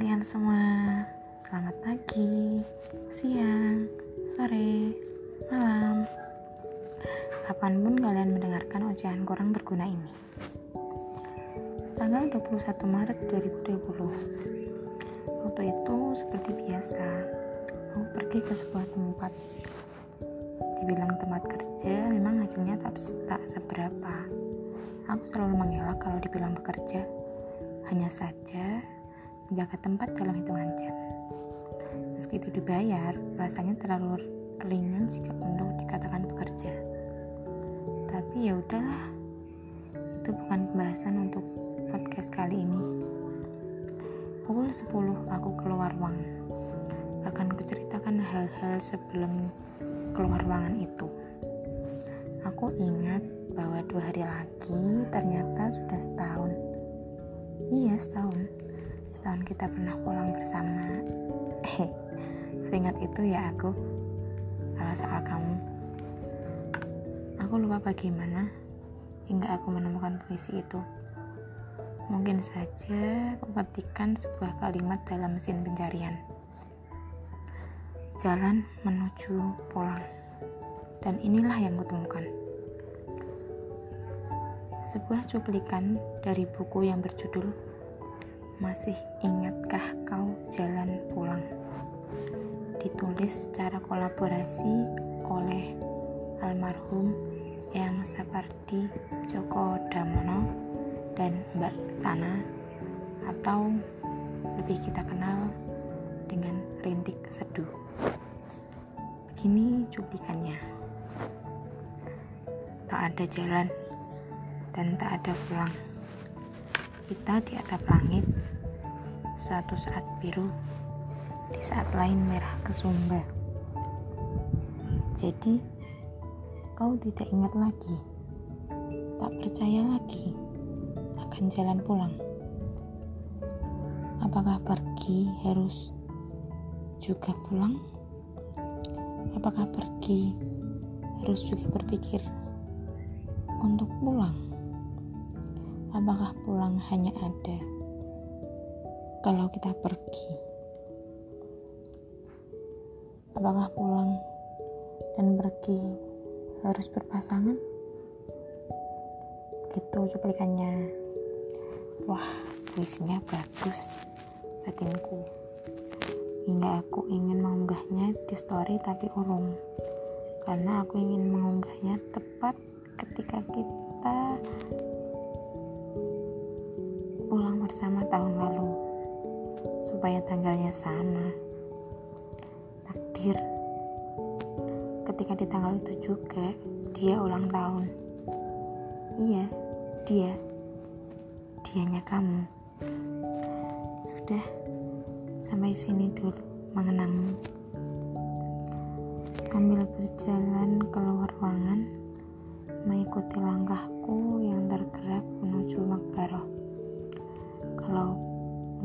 kalian semua. Selamat pagi, siang, sore, malam. Kapanpun kalian mendengarkan ocehan kurang berguna ini. Tanggal 21 Maret 2020. Waktu itu seperti biasa, aku pergi ke sebuah tempat. Dibilang tempat kerja, memang hasilnya tak seberapa. Aku selalu mengelak kalau dibilang bekerja. Hanya saja menjaga tempat dalam hitungan jam. Meski itu dibayar, rasanya terlalu ringan jika untuk dikatakan bekerja. Tapi ya udahlah, itu bukan pembahasan untuk podcast kali ini. Pukul 10 aku keluar ruangan. Akan kuceritakan hal-hal sebelum keluar ruangan itu. Aku ingat bahwa 2 hari lagi ternyata sudah setahun. Iya, setahun kita pernah pulang bersama. Seingat itu ya aku. Kalau soal kamu, aku lupa bagaimana hingga aku menemukan puisi itu. Mungkin saja kepetikan sebuah kalimat dalam mesin pencarian. Jalan menuju pulang. Dan inilah yang kutemukan. Sebuah cuplikan dari buku yang berjudul Masih Ingatkah Kau Jalan Pulang, ditulis secara kolaborasi oleh almarhum Yang Sapardi Joko Damono dan Mbak Sana, atau lebih kita kenal dengan Rintik Seduh. Begini cuplikannya. Tak ada jalan dan tak ada pulang. Kita di atap langit, suatu saat biru, di saat lain merah kesumba. Jadi kau tidak ingat lagi, tak percaya lagi akan jalan pulang. Apakah pergi harus juga pulang? Apakah pergi harus juga berpikir untuk pulang? Apakah pulang hanya ada kalau kita pergi? Apakah pulang dan pergi harus berpasangan? Begitu cuplikannya. Wah, puisinya bagus, batinku. Hingga aku ingin mengunggahnya di story tapi urung, karena aku ingin mengunggahnya tepat ketika kita pulang bersama tahun lalu, supaya tanggalnya sama. Takdir, ketika di tanggal itu juga dia ulang tahun. Iya, dianya kamu. Sudah, sampai sini dulu mengenangmu. Sambil berjalan keluar ruangan, mengikuti langkahku yang tergerak menuju makbaroh. Kalau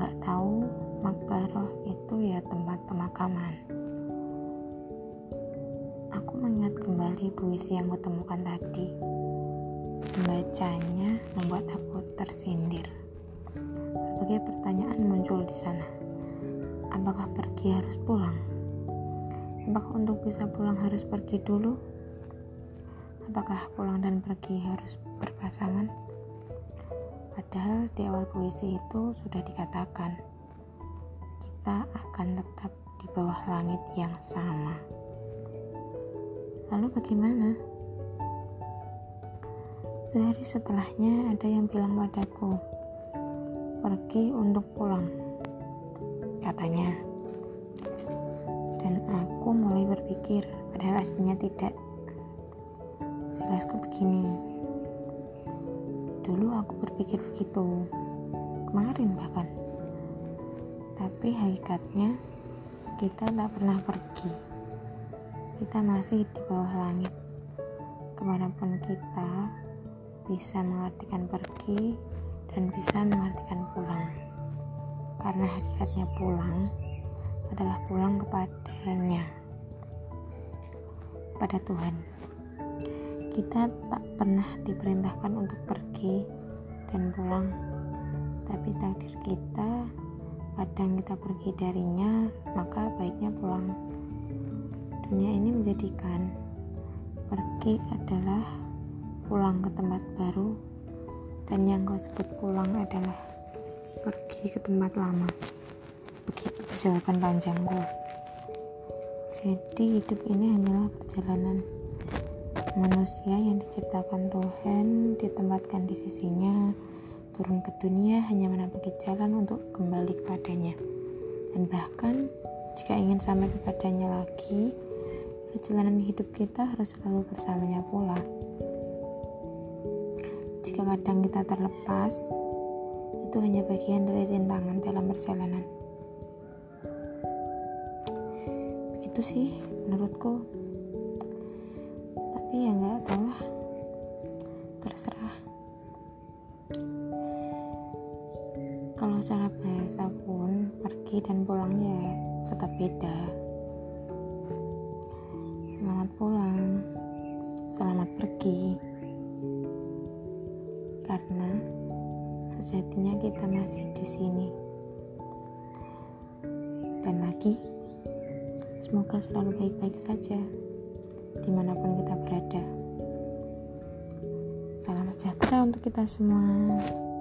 nggak tahu, makbaroh itu ya tempat pemakaman. Aku mengingat kembali puisi yang kutemukan tadi. Membacanya membuat aku tersindir. Berbagai pertanyaan muncul di sana. Apakah pergi harus pulang? Apakah untuk bisa pulang harus pergi dulu? Apakah pulang dan pergi harus berpasangan? Padahal di awal puisi itu sudah dikatakan, kita akan tetap di bawah langit yang sama. Lalu bagaimana? Sehari setelahnya ada yang bilang padaku, pergi untuk pulang, katanya. Dan aku mulai berpikir, padahal aslinya tidak. Jelasku begini. Dulu aku berpikir begitu, kemarin bahkan. Tapi hakikatnya kita tak pernah pergi. Kita masih di bawah langit. Kemanapun kita bisa mengartikan pergi dan bisa mengartikan pulang. Karena hakikatnya pulang adalah pulang kepadanya, pada Tuhan. Kita tak pernah diperintahkan untuk pergi dan pulang, tapi takdir kita kadang kita pergi darinya, maka baiknya pulang. Dunia ini menjadikan pergi adalah pulang ke tempat baru, dan yang kau sebut pulang adalah pergi ke tempat lama. Begitu jawaban panjangku. Jadi hidup ini hanyalah perjalanan. Manusia yang diciptakan Tuhan ditempatkan di sisinya, turun ke dunia hanya menapaki jalan untuk kembali kepadanya. Dan bahkan jika ingin sampai kepadanya lagi, perjalanan hidup kita harus selalu bersamanya pula. Jika kadang kita terlepas, itu hanya bagian dari rintangan dalam perjalanan. Begitu sih menurutku. Ya nggak tahu lah, terserah. Kalau secara bahasa pun pergi dan pulang ya tetap beda. Selamat pulang, selamat pergi, karena sejatinya kita masih di sini. Dan lagi, semoga selalu baik-baik saja dimanapun kita berada. Salam sejahtera untuk kita semua.